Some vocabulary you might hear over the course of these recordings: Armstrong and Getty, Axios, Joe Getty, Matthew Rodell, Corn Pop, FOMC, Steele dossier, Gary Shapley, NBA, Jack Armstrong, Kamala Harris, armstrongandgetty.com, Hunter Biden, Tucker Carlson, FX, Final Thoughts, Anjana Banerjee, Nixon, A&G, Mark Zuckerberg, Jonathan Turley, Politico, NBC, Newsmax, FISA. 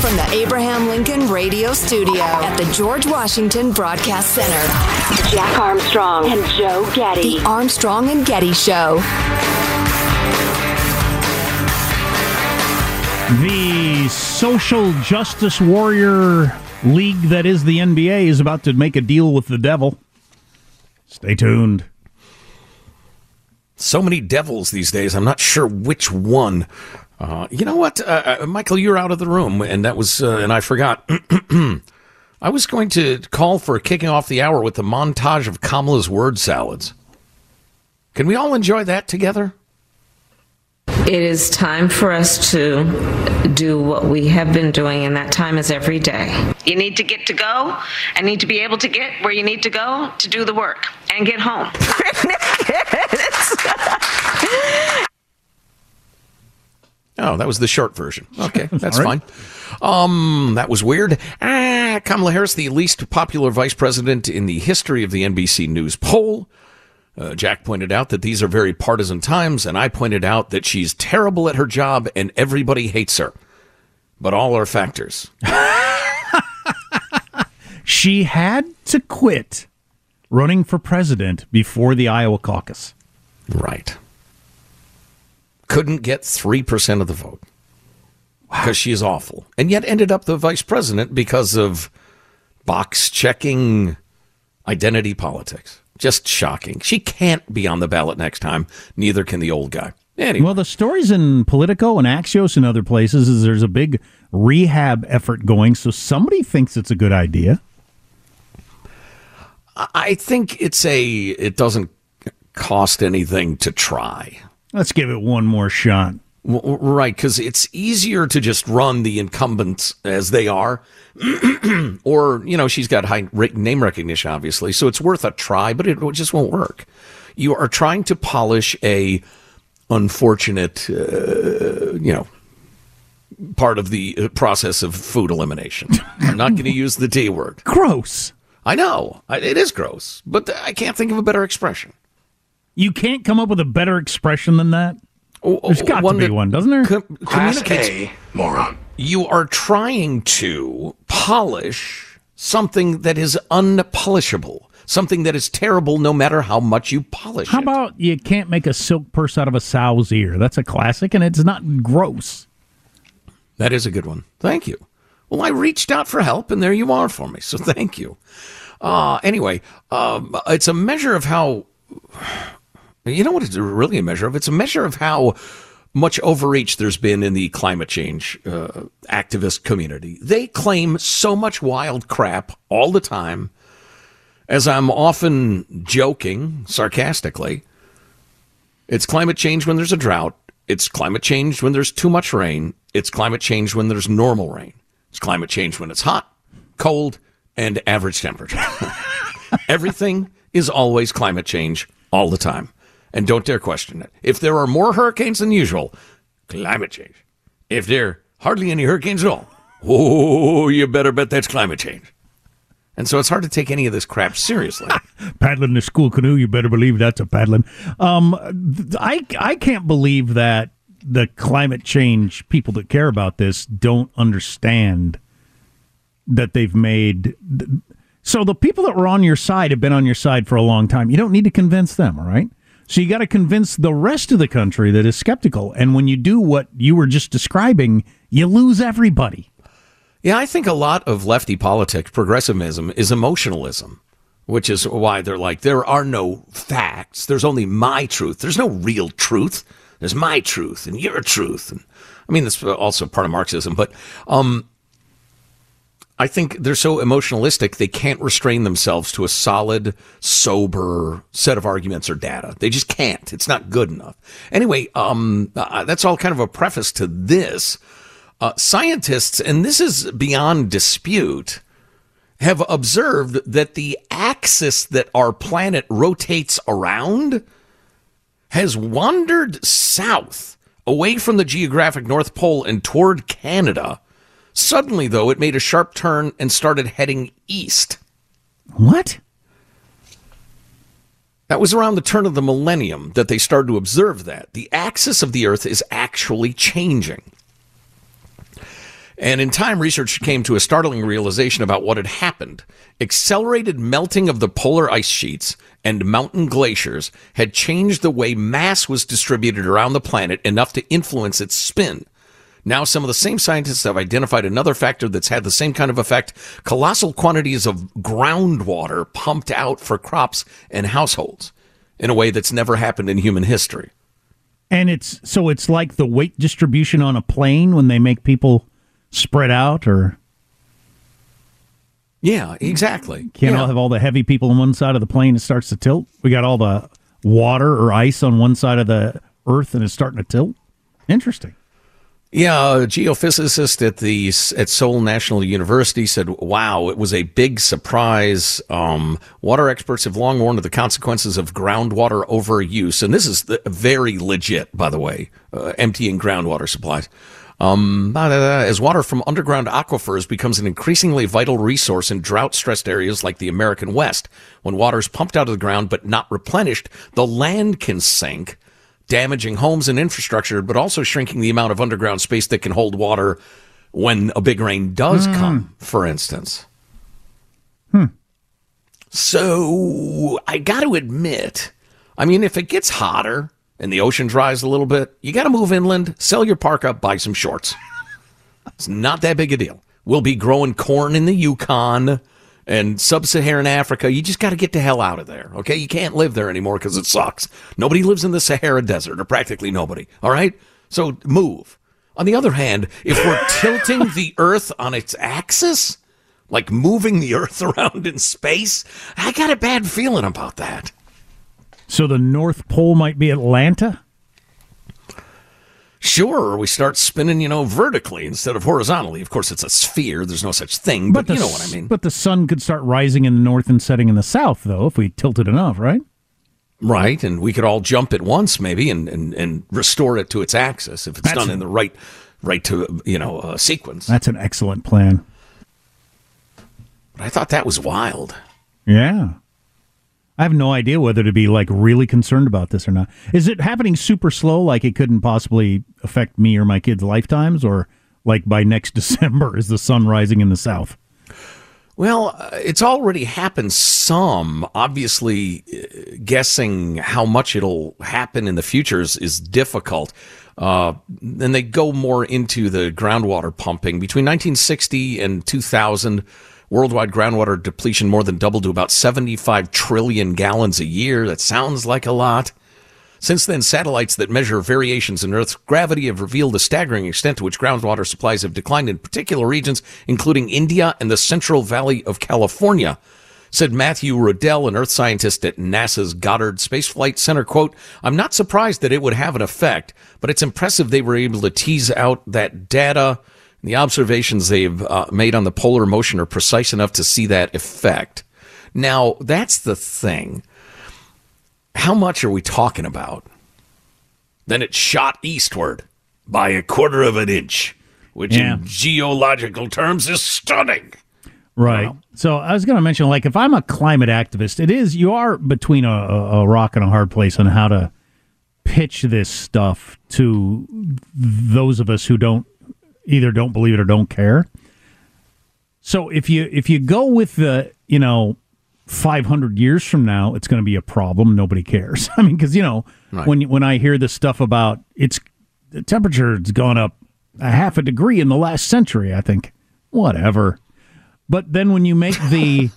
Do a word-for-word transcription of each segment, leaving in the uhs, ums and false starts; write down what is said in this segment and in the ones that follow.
From the Abraham Lincoln Radio Studio at the George Washington Broadcast Center, Jack Armstrong and Joe Getty. The Armstrong and Getty Show. The social justice warrior league that is the N B A is about to make a deal with the devil. Stay tuned. So many devils these days, I'm not sure which one. Uh, you know what, uh, Michael, you're out of the room, and that was, uh, and I forgot. I was going to call for kicking off the hour with the montage of Kamala's word salads. Can we all enjoy that together? It is time for us to do what we have been doing, and that time is every day. You need to get to go and need to be able to get where you need to go to do the work and get home. Oh, that was the short version. Okay, that's right. Fine. Um, that was weird. Ah, Kamala Harris, the least popular vice president in the history of the N B C News poll. Uh, Jack pointed out that these are very partisan times, and I pointed out that she's terrible at her job and everybody hates her. But all are factors. She had to quit running for president before the Iowa caucus. Right. Couldn't get three percent of the vote because wow. She is awful. And yet ended up the vice president because of box-checking identity politics. Just shocking. She can't be on the ballot next time. Neither can the old guy. Anyway. Well, the stories in Politico and Axios and other places is there's a big rehab effort going, so somebody thinks it's a good idea. I think it's a. It doesn't cost anything to try. Let's give it one more shot. Right, because it's easier to just run the incumbents as they are. Or, you know, she's got high name recognition, obviously, so it's worth a try, but it just won't work. You are trying to polish a unfortunate, uh, you know, part of the process of food elimination. I'm not going to use the D word. Gross. I know. It is gross, but I can't think of a better expression. You can't come up with a better expression than that? There's got one to be one, doesn't there? Com- Class A, moron. You are trying to polish something that is unpolishable, something that is terrible no matter how much you polish it. How about you can't make a silk purse out of a sow's ear? That's a classic, and it's not gross. That is a good one. Thank you. Well, I reached out for help, and there you are for me, so thank you. Uh, anyway, um, it's a measure of how... You know what it's really a measure of? It's a measure of how much overreach there's been in the climate change uh, activist community. They claim so much wild crap all the time, as I'm often joking sarcastically. It's climate change when there's a drought. It's climate change when there's too much rain. It's climate change when there's normal rain. It's climate change when it's hot, cold, and average temperature. Everything is always climate change all the time. And don't dare question it. If there are more hurricanes than usual, climate change. If there are hardly any hurricanes at all, oh, you better bet that's climate change. And so it's hard to take any of this crap seriously. Paddling the school canoe, you better believe that's a paddling. Um, I, I can't believe that the climate change people that care about this don't understand that they've made... Th- so the people that were on your side have been on your side for a long time. You don't need to convince them, all right? So you got to convince the rest of the country that is skeptical. And when you do what you were just describing, you lose everybody. Yeah, I think a lot of lefty politics, progressivism, is emotionalism, which is why they're like, there are no facts. There's only my truth. There's no real truth. There's my truth and your truth. And I mean, that's also part of Marxism, but um, I think they're so emotionalistic, they can't restrain themselves to a solid, sober set of arguments or data. They just can't. It's not good enough. Anyway, um, uh, that's all kind of a preface to this. Uh, scientists, and this is beyond dispute, have observed that the axis that our planet rotates around has wandered south, away from the geographic North Pole and toward Canada. Suddenly, though, it made a sharp turn and started heading east. What? That was around the turn of the millennium that they started to observe that. The axis of the Earth is actually changing. And in time, research came to a startling realization about what had happened. Accelerated melting of the polar ice sheets and mountain glaciers had changed the way mass was distributed around the planet enough to influence its spin. Now, some of the same scientists have identified another factor that's had the same kind of effect: colossal quantities of groundwater pumped out for crops and households in a way that's never happened in human history. And it's so it's like the weight distribution on a plane when they make people spread out, or... Yeah, exactly. Can't yeah. all have all the heavy people on one side of the plane, it starts to tilt. We got all the water or ice on one side of the Earth, and it's starting to tilt. Interesting. Yeah, a geophysicist at the at Seoul National University said, wow, it was a big surprise. Um, water experts have long warned of the consequences of groundwater overuse. And this is the, very legit, by the way, uh, emptying groundwater supplies. Um, as water from underground aquifers becomes an increasingly vital resource in drought-stressed areas like the American West. When water is pumped out of the ground but not replenished, the land can sink, damaging homes and infrastructure, but also shrinking the amount of underground space that can hold water when a big rain does mm. come, for instance. Hmm. So I got to admit, I mean, if it gets hotter and the ocean dries a little bit, you got to move inland, sell your parka, buy some shorts. It's not that big a deal. We'll be growing corn in the Yukon and sub-Saharan Africa. You just got to get the hell out of there, okay? You can't live there anymore because it sucks. Nobody lives in the Sahara Desert, or practically nobody, all right? So move. On the other hand, if we're tilting the Earth on its axis, like moving the Earth around in space, I got a bad feeling about that. So the North Pole might be Atlanta? Sure, we start spinning, you know, vertically instead of horizontally. Of course, it's a sphere. There's no such thing, but, but you know what I mean. But the sun could start rising in the north and setting in the south, though, if we tilted enough, right? Right, and we could all jump at once, maybe, and, and, and restore it to its axis if it's that's done in the right, right to, you know, uh, sequence. That's an excellent plan. But I thought that was wild. Yeah. I have no idea whether to be, like, really concerned about this or not. Is it happening super slow, like it couldn't possibly affect me or my kids' lifetimes, or, like, by next December is the sun rising in the south? Well, it's already happened some. Obviously, guessing how much it'll happen in the future is, is difficult. Uh, and they go more into the groundwater pumping. Between nineteen sixty and two thousand, worldwide groundwater depletion more than doubled to about seventy-five trillion gallons a year. That sounds like a lot. Since then, satellites that measure variations in Earth's gravity have revealed the staggering extent to which groundwater supplies have declined in particular regions, including India and the Central Valley of California, said Matthew Rodell, an Earth scientist at NASA's Goddard Space Flight Center. Quote, I'm not surprised that it would have an effect, but it's impressive they were able to tease out that data. The observations they've uh, made on the polar motion are precise enough to see that effect. Now, that's the thing. How much are we talking about? Then it shot eastward by a quarter of an inch, which yeah. in geological terms is stunning. Right. Wow. So I was going to mention, like, if I'm a climate activist, it is, you are between a, a rock and a hard place on how to pitch this stuff to those of us who don't, either don't believe it or don't care. So if you if you go with the, you know, five hundred years from now, it's going to be a problem. Nobody cares. I mean, because, you know, right. when when I hear this stuff about it's the temperature's gone up a half a degree in the last century, I think, whatever. But then when you make the,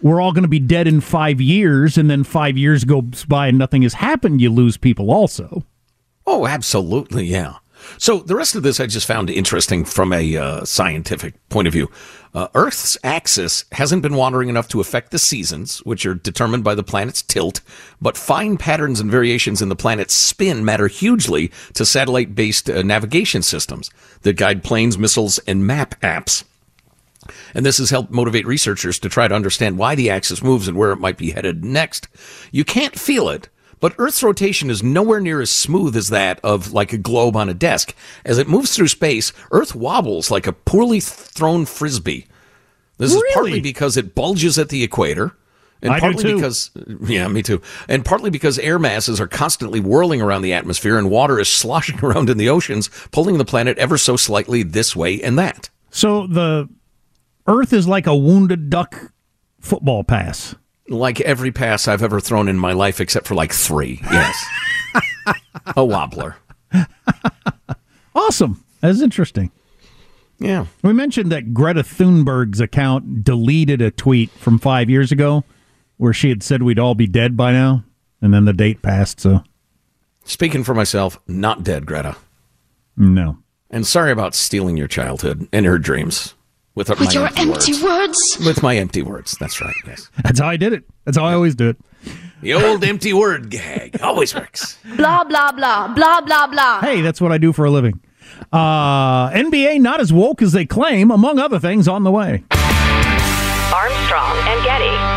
we're all going to be dead in five years, and then five years goes by and nothing has happened, you lose people also. Oh, absolutely, yeah. So the rest of this I just found interesting from a uh, scientific point of view. Uh, Earth's axis hasn't been wandering enough to affect the seasons, which are determined by the planet's tilt, but fine patterns and variations in the planet's spin matter hugely to satellite-based uh, navigation systems that guide planes, missiles, and map apps. And this has helped motivate researchers to try to understand why the axis moves and where it might be headed next. You can't feel it, but Earth's rotation is nowhere near as smooth as that of, like, a globe on a desk. As it moves through space, Earth wobbles like a poorly thrown Frisbee. This really? is partly because it bulges at the equator. And I partly do too. because, yeah, me too. And partly because air masses are constantly whirling around the atmosphere and water is sloshing around in the oceans, pulling the planet ever so slightly this way and that. So the Earth is like a wounded duck football pass. Like every pass I've ever thrown in my life, except for like three. Yes. A wobbler. Awesome. That's interesting. Yeah. We mentioned that Greta Thunberg's account deleted a tweet from five years ago where she had said we'd all be dead by now, and then the date passed, so. Speaking for myself, not dead, Greta. No. And sorry about stealing your childhood and her dreams. With, With my your empty, empty words. words. With my empty words. That's right, yes. That's how I did it. That's how I always do it. The old empty word gag always works. Blah, blah, blah, blah, blah, blah. Hey, that's what I do for a living. Uh, N B A not as woke as they claim, among other things, on the way. Armstrong and Getty.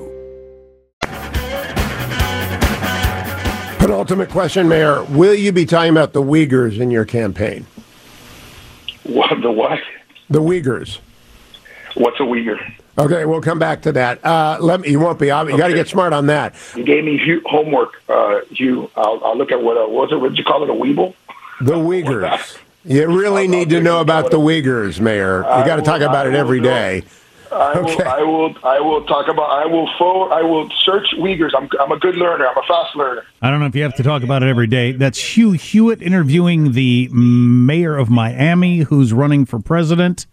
Penultimate question, Mayor. Will you be talking about the Uyghurs in your campaign? What, the what? The Uyghurs. What's a Uyghur? Okay, we'll come back to that. Uh, let me. You won't be obvious. You okay. Got to get smart on that. You gave me homework, uh, Hugh. I'll, I'll look at what, uh, what was it. What did you call it? A Weeble? The Uyghurs. You really need to know about the Uyghurs, Mayor. You got to talk about it every day. I will, okay. I will. I will talk about. I will. Forward, I will search Uyghurs. I'm. I'm a good learner. I'm a fast learner. I don't know if you have to talk about it every day. That's Hugh Hewitt interviewing the mayor of Miami, who's running for president.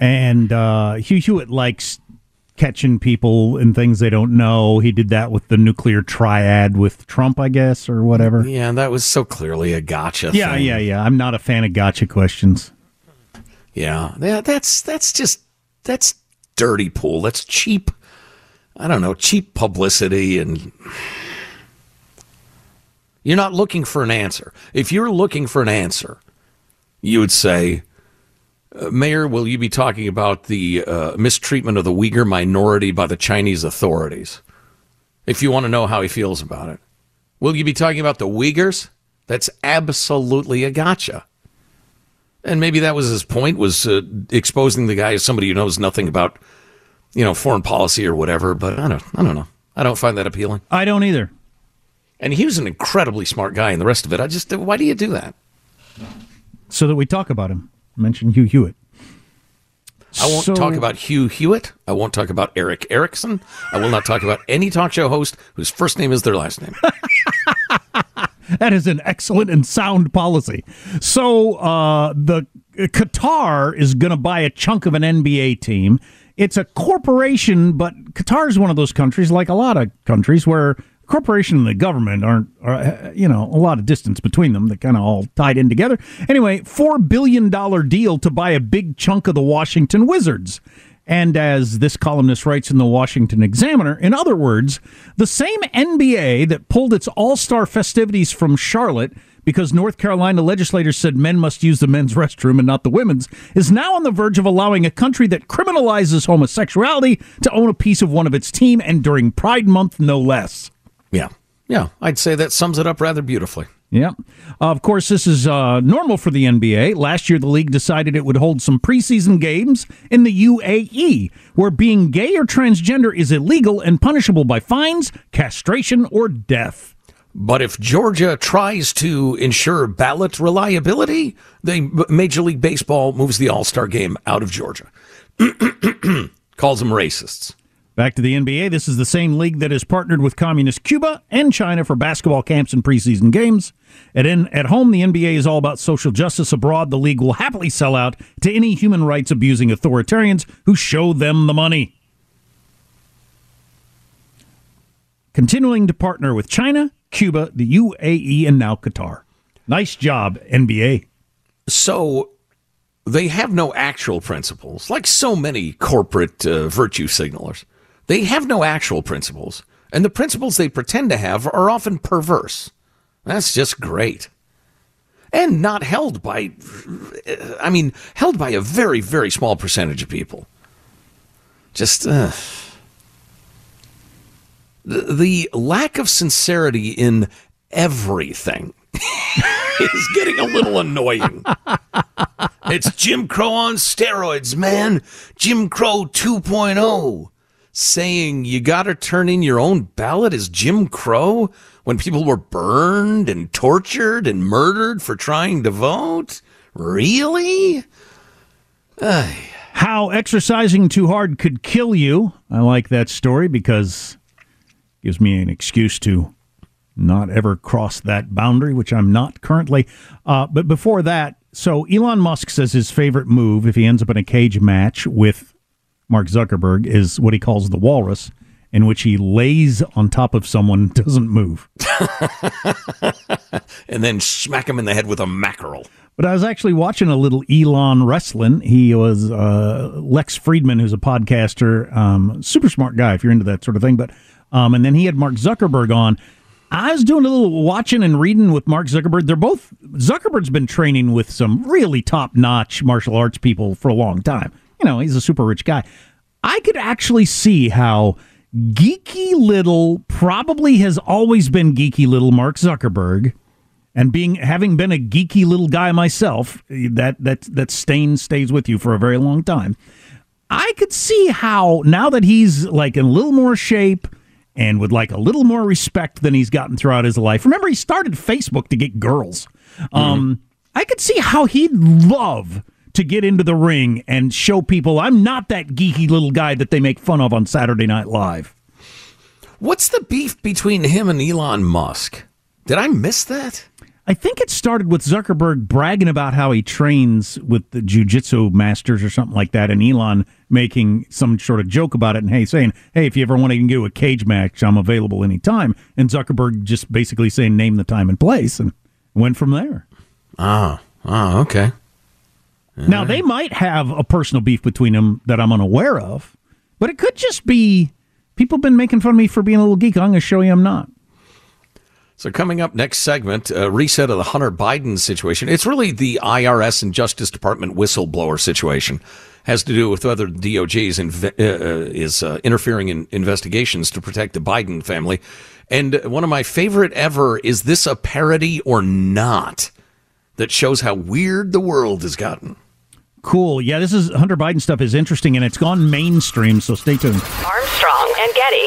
And uh, Hugh Hewitt likes catching people in things they don't know. He did that with the nuclear triad with Trump, I guess, or whatever. Yeah, that was so clearly a gotcha. Yeah, thing. yeah, yeah. I'm not a fan of gotcha questions. Yeah, yeah, that's that's just that's dirty pool. That's cheap. I don't know, cheap publicity, and you're not looking for an answer. If you're looking for an answer, you would say, Mayor, will you be talking about the uh, mistreatment of the Uyghur minority by the Chinese authorities? If you want to know how he feels about it, will you be talking about the Uyghurs? That's absolutely a gotcha. And maybe that was his point, was uh, exposing the guy as somebody who knows nothing about, you know, foreign policy or whatever. But I don't, I don't know. I don't find that appealing. I don't either. And he was an incredibly smart guy, and the rest of it, I just, why do you do that? So that we talk about him. Mention Hugh Hewitt. I won't so, talk about Hugh Hewitt. I won't talk about Eric Erickson. I will not talk about any talk show host whose first name is their last name. That is an excellent and sound policy. So uh, the uh, Qatar is going to buy a chunk of an N B A team. It's a corporation, but Qatar is one of those countries, like a lot of countries, where corporation and the government aren't, are, you know, a lot of distance between them. They're kind of all tied in together. Anyway, four billion dollars deal to buy a big chunk of the Washington Wizards. And as this columnist writes in the Washington Examiner, in other words, the same N B A that pulled its all-star festivities from Charlotte because North Carolina legislators said men must use the men's restroom and not the women's, is now on the verge of allowing a country that criminalizes homosexuality to own a piece of one of its team, and during Pride Month, no less. Yeah, yeah, I'd say that sums it up rather beautifully. Yeah. Uh, of course, this is uh, normal for the N B A. Last year, the league decided it would hold some preseason games in the U A E, where being gay or transgender is illegal and punishable by fines, castration, or death. But if Georgia tries to ensure ballot reliability, they, Major League Baseball moves the All-Star game out of Georgia. Calls them racists. Back to the N B A. This is the same league that has partnered with communist Cuba and China for basketball camps and preseason games. At, in, at home, the N B A is all about social justice. Abroad, the league will happily sell out to any human rights-abusing authoritarians who show them the money. Continuing to partner with China, Cuba, the U A E, and now Qatar. Nice job, N B A. So they have no actual principles, like so many corporate uh, virtue signalers. They have no actual principles, and the principles they pretend to have are often perverse. That's just great. And not held by, I mean, held by a very, very small percentage of people. Just, uh, the, the lack of sincerity in everything is getting a little annoying. It's Jim Crow on steroids, man. Jim Crow two point oh. Saying you got to turn in your own ballot is Jim Crow when people were burned and tortured and murdered for trying to vote? Really? Ugh. How exercising too hard could kill you. I like that story because it gives me an excuse to not ever cross that boundary, which I'm not currently. Uh, but before that, so Elon Musk says his favorite move, if he ends up in a cage match with Mark Zuckerberg, is what he calls the walrus, in which he lays on top of someone, doesn't move. And then smack him in the head with a mackerel. But I was actually watching a little Elon wrestling. He was uh, Lex Friedman, who's a podcaster, um, super smart guy if you're into that sort of thing. But um, and then he had Mark Zuckerberg on. I was doing a little watching and reading with Mark Zuckerberg. They're both, Zuckerberg's been training with some really top-notch martial arts people for a long time. You know, he's a super rich guy. I could actually see how geeky little, probably has always been geeky little Mark Zuckerberg, and being having been a geeky little guy myself, that that that stain stays with you for a very long time. I could see how now that he's like in a little more shape and with like a little more respect than he's gotten throughout his life. Remember, he started Facebook to get girls. Mm-hmm. Um, I could see how he'd love to get into the ring and show people I'm not that geeky little guy that they make fun of on Saturday Night Live. What's the beef between him and Elon Musk? Did I miss that? I think it started with Zuckerberg bragging about how he trains with the jiu-jitsu masters or something like that, and Elon making some sort of joke about it and hey, saying, hey, if you ever want to do a cage match, I'm available anytime. And Zuckerberg just basically saying, name the time and place, and went from there. Ah, ah, okay. Now, they might have a personal beef between them that I'm unaware of, but it could just be people have been making fun of me for being a little geek. I'm going to show you I'm not. So coming up next segment, a reset of the Hunter Biden situation. It's really the I R S and Justice Department whistleblower situation. Has to do with whether the D O J is, inv- uh, is uh, interfering in investigations to protect the Biden family. And one of my favorite ever, is this a parody or not? That shows how weird the world has gotten. Cool. Yeah, this is Hunter Biden stuff is interesting, and it's gone mainstream, so stay tuned. Armstrong and Getty.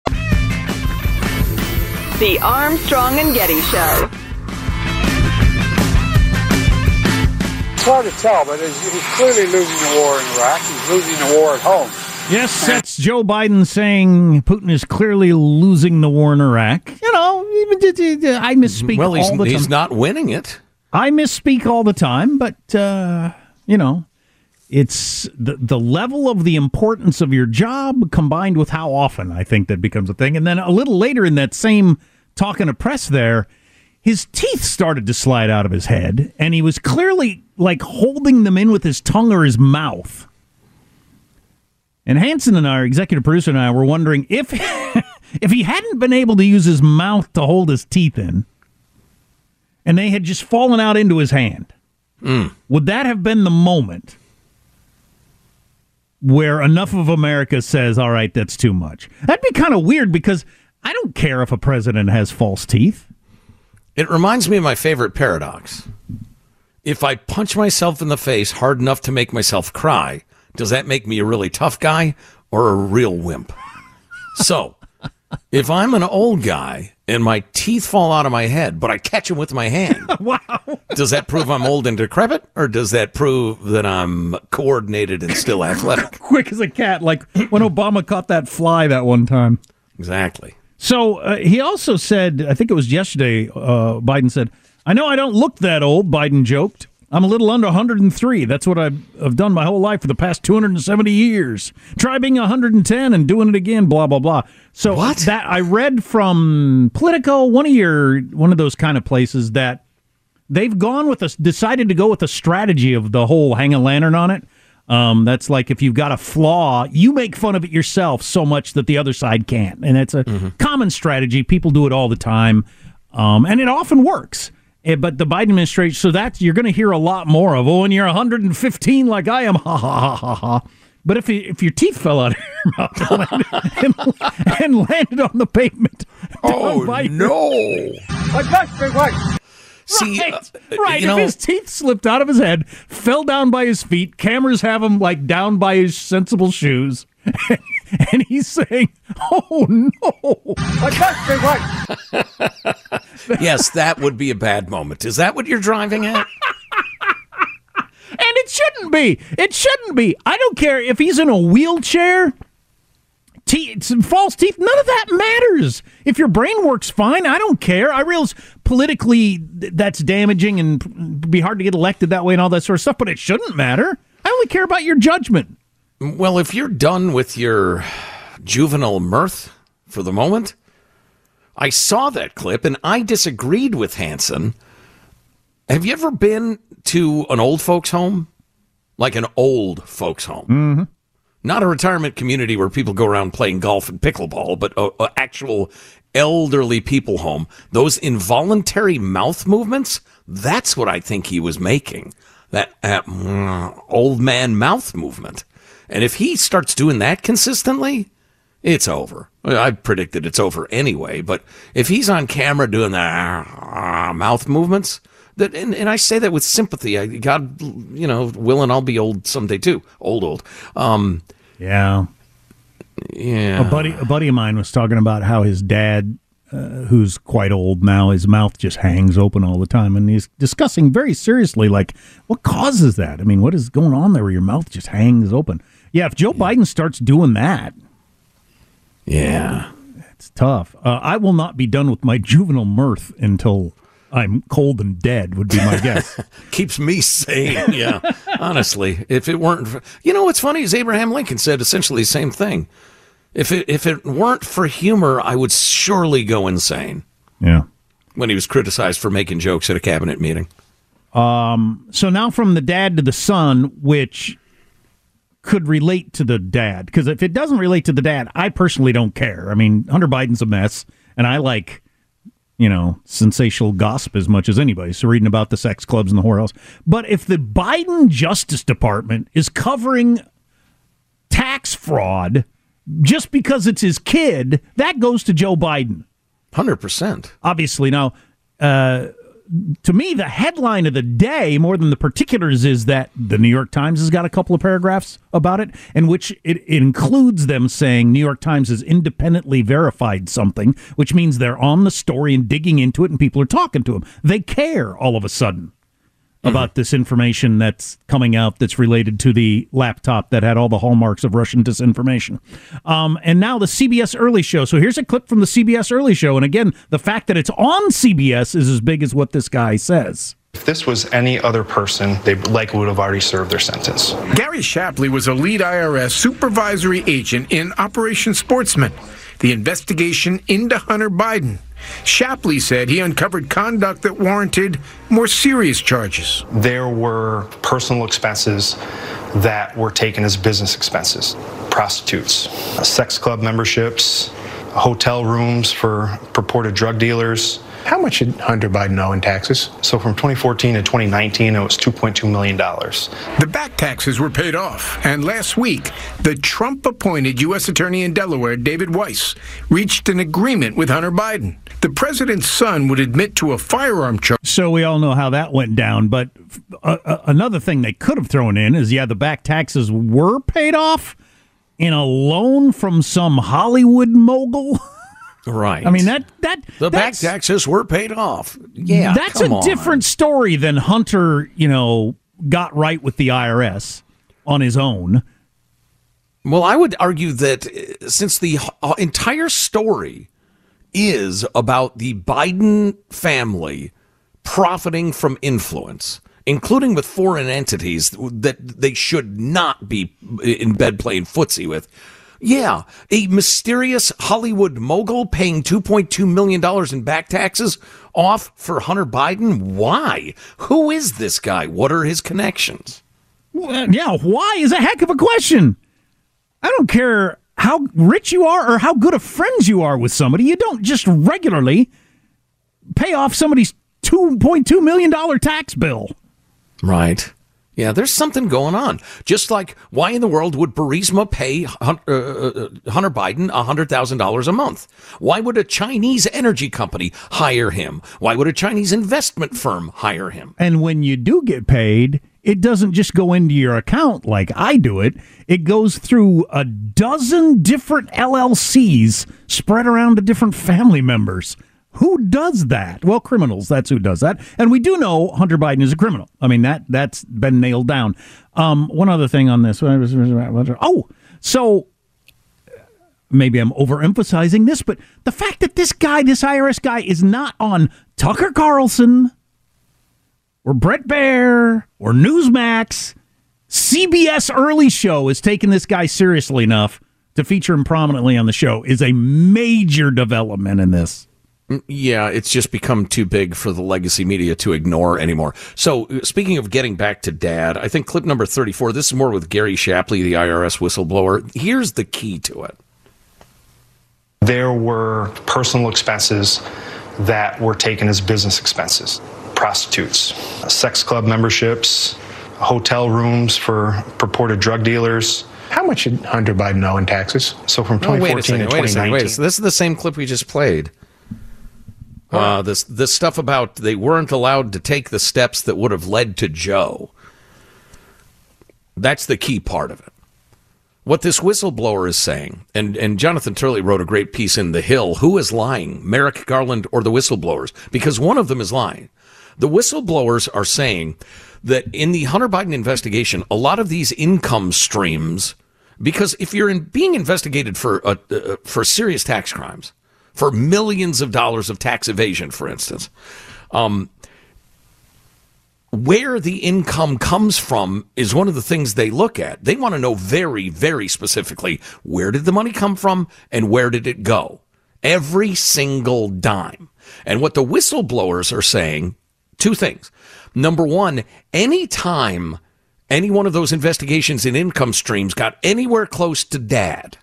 The Armstrong and Getty Show. It's hard to tell, but he's clearly losing the war in Iraq. He's losing the war at home. Yes, that's Joe Biden saying Putin is clearly losing the war in Iraq. You know, I misspeak well, all the time. He's not winning it. I misspeak all the time, but, uh, you know, it's the, the level of the importance of your job combined with how often I think that becomes a thing. And then a little later in that same talking to press there, his teeth started to slide out of his head, and he was clearly, like, holding them in with his tongue or his mouth. And Hanson and I, our executive producer and I, were wondering if if he hadn't been able to use his mouth to hold his teeth in, and they had just fallen out into his hand, mm. would that have been the moment where enough of America says, all right, that's too much? That'd be kind of weird, because I don't care if a president has false teeth. It reminds me of my favorite paradox. If I punch myself in the face hard enough to make myself cry, does that make me a really tough guy or a real wimp? So, if I'm an old guy and my teeth fall out of my head, but I catch them with my hand, wow. does that prove I'm old and decrepit, or does that prove that I'm coordinated and still athletic? Quick as a cat, like when Obama caught that fly that one time. Exactly. So, uh, he also said, I think it was yesterday, uh, Biden said, I know I don't look that old, Biden joked. I'm a little under one hundred three. That's what I've done my whole life for the past two hundred seventy years. Try being one hundred ten and doing it again, blah, blah, blah. So what? That I read from Politico, one of your one of those kind of places, that they've gone with a, decided to go with a strategy of the whole hang a lantern on it. Um, that's like if you've got a flaw, you make fun of it yourself so much that the other side can't. And that's a mm-hmm. common strategy. People do it all the time. Um, and it often works. But the Biden administration, so that's, you're going to hear a lot more of, oh, and you're one hundred fifteen like I am, ha, ha, ha, ha. But if if your teeth fell out of your mouth and, landed, and landed on the pavement. Oh, no. My best, my wife. See, right, uh, right. If know, his teeth slipped out of his head, fell down by his feet, cameras have him, like, down by his sensible shoes. And he's saying, oh, no. My best, my wife. Yes, that would be a bad moment. Is that what you're driving at? And it shouldn't be. It shouldn't be. I don't care if he's in a wheelchair, teeth, false teeth, none of that matters. If your brain works fine, I don't care. I realize politically that's damaging and be hard to get elected that way and all that sort of stuff, but it shouldn't matter. I only care about your judgment. Well, if you're done with your juvenile mirth for the moment... I saw that clip, and I disagreed with Hanson. Have you ever been to an old folks' home? Like an old folks' home. Mm-hmm. Not a retirement community where people go around playing golf and pickleball, but an actual elderly people home. Those involuntary mouth movements, that's what I think he was making. That uh, old man mouth movement. And if he starts doing that consistently... it's over. I predicted it's over anyway, but if he's on camera doing the uh, mouth movements, that and, and I say that with sympathy. I, God, you know, willing, I'll be old someday too. Old, old. Um, yeah. Yeah. A buddy, a buddy of mine was talking about how his dad, uh, who's quite old now, his mouth just hangs open all the time, and he's discussing very seriously, like, what causes that? I mean, what is going on there where your mouth just hangs open? Yeah, if Joe yeah. Biden starts doing that, yeah, it's tough. Uh, I will not be done with my juvenile mirth until I'm cold and dead, would be my guess. Keeps me sane, yeah. Honestly, if it weren't... For, you know what's funny is Abraham Lincoln said essentially the same thing. If it, if it weren't for humor, I would surely go insane. Yeah. When he was criticized for making jokes at a cabinet meeting. Um. So now from the dad to the son, which... could relate to the dad. Because if it doesn't relate to the dad, I personally don't care. I mean, Hunter Biden's a mess, and I like, you know, sensational gossip as much as anybody. So reading about the sex clubs and the whore house. But if the Biden Justice Department is covering tax fraud just because it's his kid, that goes to Joe Biden. one hundred percent. Obviously. Now, uh, to me, the headline of the day, more than the particulars, is that the New York Times has got a couple of paragraphs about it, in which it includes them saying New York Times has independently verified something, which means they're on the story and digging into it, and people are talking to them. They care all of a sudden about mm-hmm. this information that's coming out that's related to the laptop that had all the hallmarks of Russian disinformation. Um, and now the C B S Early Show. So here's a clip from the C B S Early Show. And again, the fact that it's on C B S is as big as what this guy says. If this was any other person, they likely would have already served their sentence. Gary Shapley was a lead I R S supervisory agent in Operation Sportsman, the investigation into Hunter Biden. Shapley said he uncovered conduct that warranted more serious charges. There were personal expenses that were taken as business expenses. Prostitutes, sex club memberships, hotel rooms for purported drug dealers. How much did Hunter Biden owe in taxes? So from twenty fourteen to twenty nineteen, it was two point two million dollars. The back taxes were paid off. And last week, the Trump-appointed U S Attorney in Delaware, David Weiss, reached an agreement with Hunter Biden. The president's son would admit to a firearm charge. So we all know how that went down. But uh, uh, another thing they could have thrown in is, yeah, the back taxes were paid off in a loan from some Hollywood mogul. Right. I mean, that... that the back taxes were paid off. Yeah, that's a different story than Hunter, you know, got right with the I R S on his own. Well, I would argue that since the entire story is about the Biden family profiting from influence, including with foreign entities that they should not be in bed playing footsie with, yeah, a mysterious Hollywood mogul paying two point two million dollars in back taxes off for Hunter Biden? Why? Who is this guy? What are his connections? Well, yeah, why is a heck of a question. I don't care how rich you are or how good of friends you are with somebody. You don't just regularly pay off somebody's two point two million dollars tax bill. Right. Yeah, there's something going on. Just like, why in the world would Burisma pay Hunter Biden one hundred thousand dollars a month? Why would a Chinese energy company hire him? Why would a Chinese investment firm hire him? And when you do get paid, it doesn't just go into your account like I do it. It goes through a dozen different L L Cs spread around to different family members. Who does that? Well, criminals, that's who does that. And we do know Hunter Biden is a criminal. I mean, that, that's been nailed down. Um, one other thing on this. Oh, so maybe I'm overemphasizing this, but the fact that this guy, this I R S guy, is not on Tucker Carlson or Brett Baier or Newsmax, C B S Early Show is taking this guy seriously enough to feature him prominently on the show is a major development in this. Yeah, it's just become too big for the legacy media to ignore anymore. So, speaking of getting back to dad, I think clip number thirty-four, this is more with Gary Shapley, the I R S whistleblower. Here's the key to it. There were personal expenses that were taken as business expenses. Prostitutes, sex club memberships, hotel rooms for purported drug dealers. How much did Hunter Biden owe in taxes? So, from twenty fourteen to twenty nineteen. Wait a second, this is the same clip we just played. Uh, this this stuff about they weren't allowed to take the steps that would have led to Joe. That's the key part of it. What this whistleblower is saying, and, and Jonathan Turley wrote a great piece in The Hill, who is lying, Merrick Garland or the whistleblowers? Because one of them is lying. The whistleblowers are saying that in the Hunter Biden investigation, a lot of these income streams, because if you're in, being investigated for uh, uh, for serious tax crimes, for millions of dollars of tax evasion, for instance, um, where the income comes from is one of the things they look at. They want to know very, very specifically, where did the money come from and where did it go? Every single dime. And what the whistleblowers are saying, two things. Number one, anytime any one of those investigations in income streams got anywhere close to dad,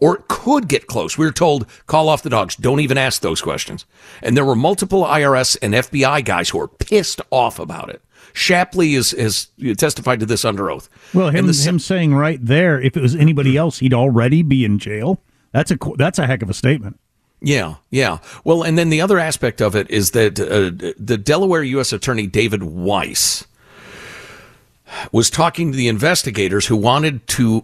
or it could get close, we were told, call off the dogs, don't even ask those questions. And there were multiple I R S and F B I guys who were pissed off about it. Shapley is, has testified to this under oath. Well, him, the, him saying right there, if it was anybody else, he'd already be in jail. That's a, that's a heck of a statement. Yeah, yeah. Well, and then the other aspect of it is that uh, the Delaware U S Attorney David Weiss was talking to the investigators who wanted to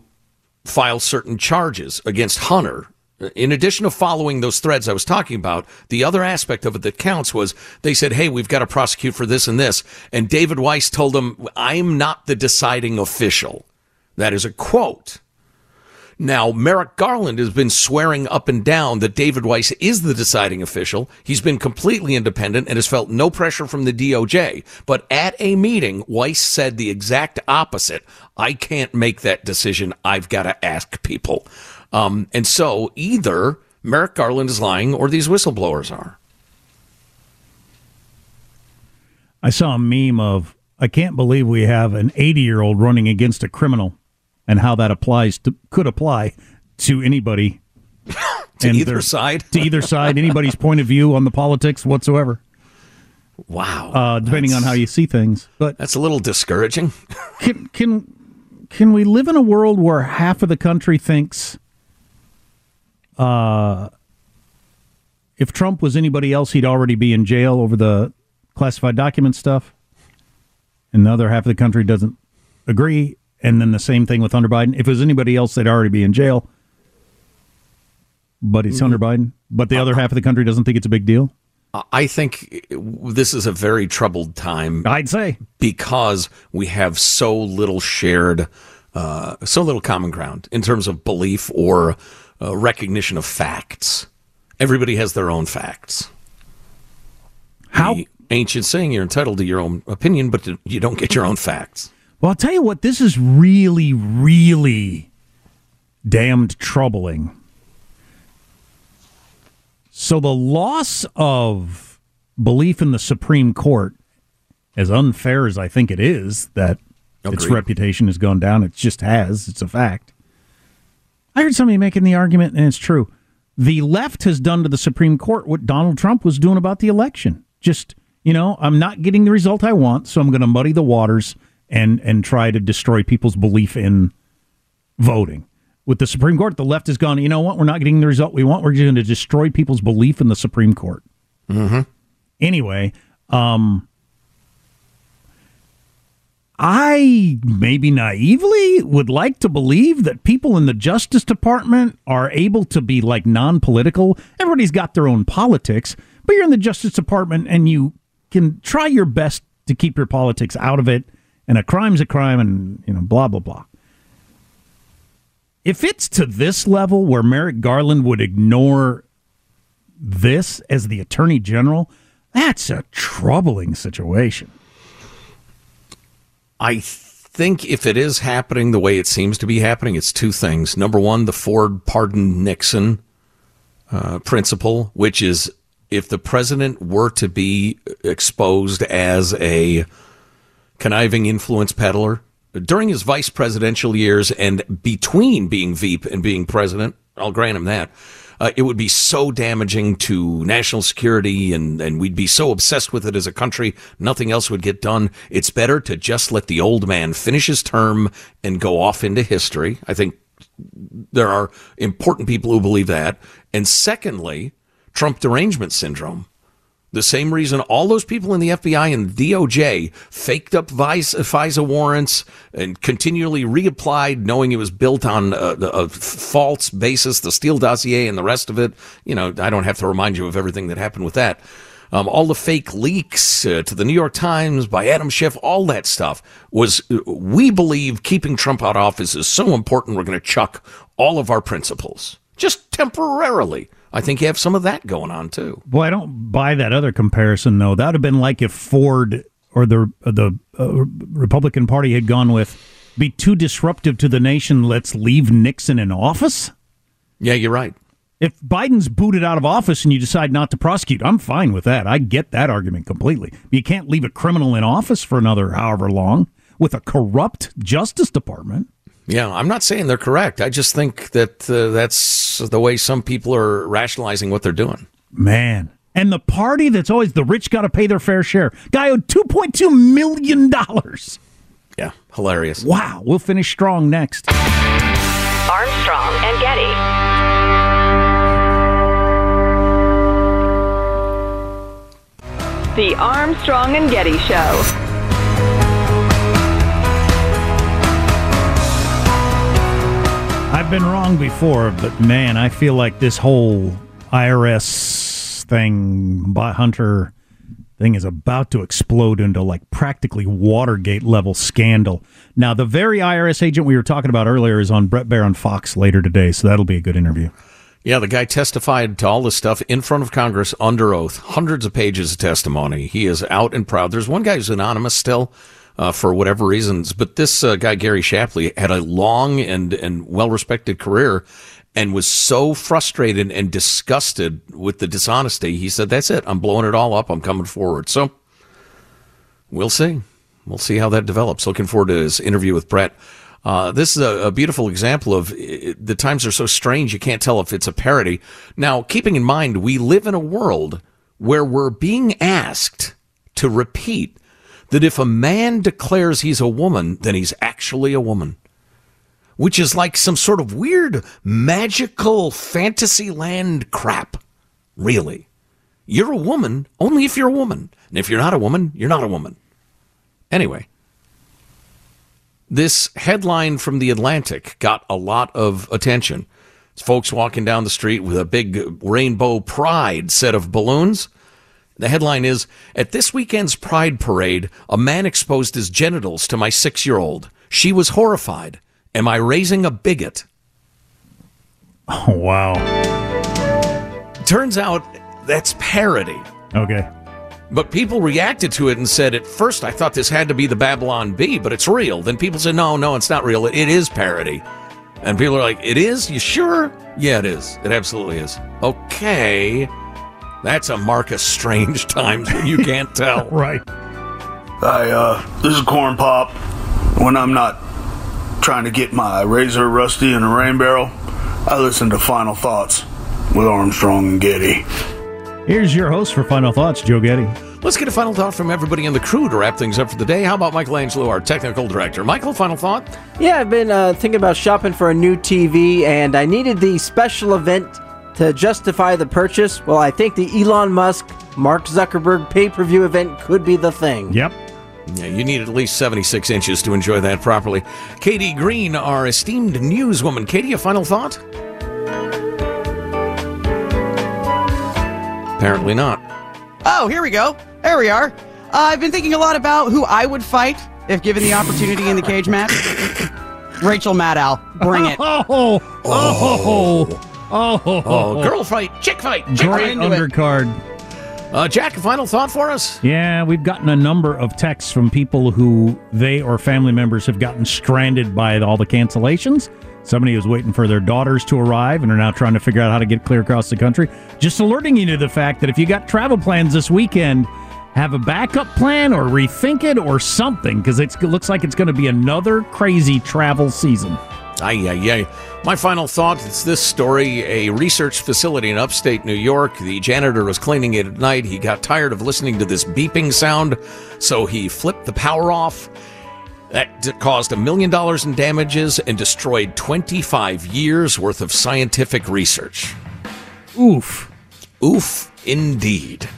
file certain charges against Hunter. In addition to following those threads I was talking about, the other aspect of it that counts was they said, hey, we've got to prosecute for this and this. And David Weiss told them, I'm not the deciding official. That is a quote. Now, Merrick Garland has been swearing up and down that David Weiss is the deciding official. He's been completely independent and has felt no pressure from the D O J. But at a meeting, Weiss said the exact opposite. I can't make that decision. I've got to ask people. Um, and so either Merrick Garland is lying or these whistleblowers are. I saw a meme of, I can't believe we have an eighty-year-old running against a criminal. And how that applies to, could apply to anybody. to and either their, side? to either side, anybody's point of view on the politics whatsoever. Wow. Uh, depending on how you see things. But that's a little discouraging. can can can we live in a world where half of the country thinks uh, if Trump was anybody else, he'd already be in jail over the classified document stuff? And the other half of the country doesn't agree. And then the same thing with Hunter Biden. If it was anybody else, they'd already be in jail. But it's Hunter Biden. But the other half of the country doesn't think it's a big deal. I think this is a very troubled time. I'd say. Because we have so little shared, uh, so little common ground in terms of belief or uh, recognition of facts. Everybody has their own facts. How? The ancient saying, you're entitled to your own opinion, but you don't get your own facts. Well, I'll tell you what, this is really, really damned troubling. So the loss of belief in the Supreme Court, as unfair as I think it is, that Agreed. Its reputation has gone down, it just has, it's a fact. I heard somebody making the argument, and it's true, the left has done to the Supreme Court what Donald Trump was doing about the election. Just, you know, I'm not getting the result I want, so I'm going to muddy the waters and and try to destroy people's belief in voting. With the Supreme Court, the left has gone, you know what, we're not getting the result we want. We're going to destroy people's belief in the Supreme Court. Mm-hmm. Anyway, um, I, maybe naively, would like to believe that people in the Justice Department are able to be, like, non-political. Everybody's got their own politics, but you're in the Justice Department and you can try your best to keep your politics out of it. And a crime's a crime, and, you know, blah, blah, blah. If it's to this level where Merrick Garland would ignore this as the Attorney General, that's a troubling situation. I think if it is happening the way it seems to be happening, it's two things. Number one, the Ford pardon Nixon uh, principle, which is if the president were to be exposed as a conniving influence peddler during his vice presidential years and between being V P and being president, I'll grant him that, uh, it would be so damaging to national security and, and we'd be so obsessed with it as a country, nothing else would get done. It's better to just let the old man finish his term and go off into history. I think there are important people who believe that. And secondly, Trump derangement syndrome. The same reason all those people in the F B I and the D O J faked up FISA warrants and continually reapplied, knowing it was built on a, a false basis, the Steele dossier and the rest of it. You know, I don't have to remind you of everything that happened with that. Um, all the fake leaks uh, to the New York Times by Adam Schiff, all that stuff was, we believe keeping Trump out of office is so important, we're going to chuck all of our principles, just temporarily. I think you have some of that going on, too. Well, I don't buy that other comparison, though. That would have been like if Ford or the the uh, Republican Party had gone with, be too disruptive to the nation, let's leave Nixon in office? Yeah, you're right. If Biden's booted out of office and you decide not to prosecute, I'm fine with that. I get that argument completely. You can't leave a criminal in office for another however long. with a corrupt Justice Department. Yeah, I'm not saying they're correct. I just think that uh, that's the way some people are rationalizing what they're doing. Man. And the party that's always the rich got to pay their fair share. Guy owed two point two million dollars. Yeah, hilarious. Wow. We'll finish strong next. Armstrong and Getty. The Armstrong and Getty Show. I've been wrong before, but man, I feel like this whole I R S thing, bot hunter thing, is about to explode into like practically Watergate level scandal. Now, the very I R S agent we were talking about earlier is on Brett Baier on Fox later today, so that'll be a good interview. Yeah, the guy testified to all this stuff in front of Congress under oath, hundreds of pages of testimony. He is out and proud. There's one guy who's anonymous still. Uh, for whatever reasons, but this uh, guy Gary Shapley had a long and and well-respected career, and was so frustrated and disgusted with the dishonesty, he said, "That's it. I'm blowing it all up. I'm coming forward." So we'll see. We'll see how that develops. Looking forward to his interview with Brett. Uh, this is a, a beautiful example of it, the times are so strange you can't tell if it's a parody. Now, keeping in mind, we live in a world where we're being asked to repeat that if a man declares he's a woman, then he's actually a woman, which is like some sort of weird, magical fantasy land crap. Really, you're a woman only if you're a woman. And if you're not a woman, you're not a woman. Anyway, this headline from The Atlantic got a lot of attention. It's folks walking down the street with a big rainbow pride set of balloons. The headline is, "At this weekend's Pride Parade, a man exposed his genitals to my six-year-old. She was horrified. Am I raising a bigot?" Oh, wow. Turns out that's parody. Okay. But people reacted to it and said, at first I thought this had to be the Babylon Bee, but it's real. Then people said, no, no, it's not real. It, it is parody. And people are like, it is? You sure? Yeah, it is. It absolutely is. Okay. That's a mark of strange times when you can't tell. Right. Hi, uh, this is Corn Pop. When I'm not trying to get my razor rusty in a rain barrel, I listen to Final Thoughts with Armstrong and Getty. Here's your host for Final Thoughts, Joe Getty. Let's get a final thought from everybody in the crew to wrap things up for the day. How about Michelangelo, our technical director? Michael, final thought? Yeah, I've been uh, thinking about shopping for a new T V, and I needed the special event to justify the purchase. Well, I think the Elon Musk, Mark Zuckerberg pay-per-view event could be the thing. Yep. Yeah, you need at least seventy-six inches to enjoy that properly. Katie Green, our esteemed newswoman. Katie, a final thought? Apparently not. Oh, here we go. There we are. Uh, I've been thinking a lot about who I would fight if given the opportunity in the cage match. Rachel Maddow. Bring it. Oh! Oh! oh. Oh, oh, oh, girl fight, chick fight, chick great undercard. Uh, Jack, a final thought for us? Yeah, we've gotten a number of texts from people who they or family members have gotten stranded by all the cancellations. Somebody was waiting for their daughters to arrive and are now trying to figure out how to get clear across the country. Just alerting you to the fact that if you got travel plans this weekend, have a backup plan or rethink it or something, because it looks like it's going to be another crazy travel season. Aye, aye, aye. My final thought is this story. A research facility in upstate New York, the janitor was cleaning it at night. He got tired of listening to this beeping sound, so he flipped the power off. That caused a million dollars in damages and destroyed twenty-five years worth of scientific research. Oof. Oof, indeed.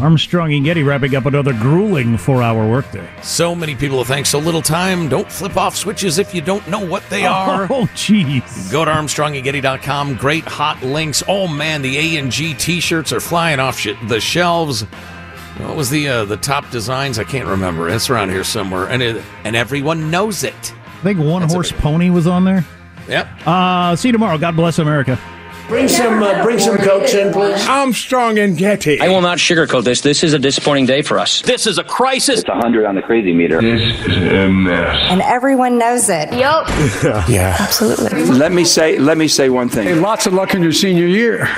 Armstrong and Getty wrapping up another grueling four-hour workday. So many people thank so little time. Don't flip off switches if you don't know what they are. Oh, jeez. Go to armstrong and getty dot com. Great hot links. Oh, man, the A and G T-shirts are flying off sh- the shelves. What was the uh, the top designs? I can't remember. It's around here somewhere, and it, and everyone knows it. I think One That's Horse Pony was on there. Yep. Uh, see you tomorrow. God bless America. Bring some, uh, bring some Cokes in, please. Armstrong and Getty. I will not sugarcoat this. This is a disappointing day for us. This is a crisis. It's one hundred on the crazy meter. This is a mess. And everyone knows it. Yup. Yeah. yeah. Absolutely. Let me say, let me say one thing. Hey, lots of luck in your senior year.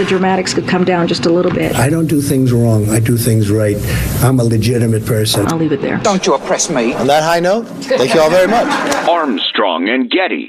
the dramatics could come down just a little bit. I don't do things wrong. I do things right. I'm a legitimate person. I'll leave it there. Don't you oppress me. On that high note, thank you all very much. Armstrong and Getty.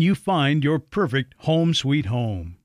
you find your perfect home sweet home.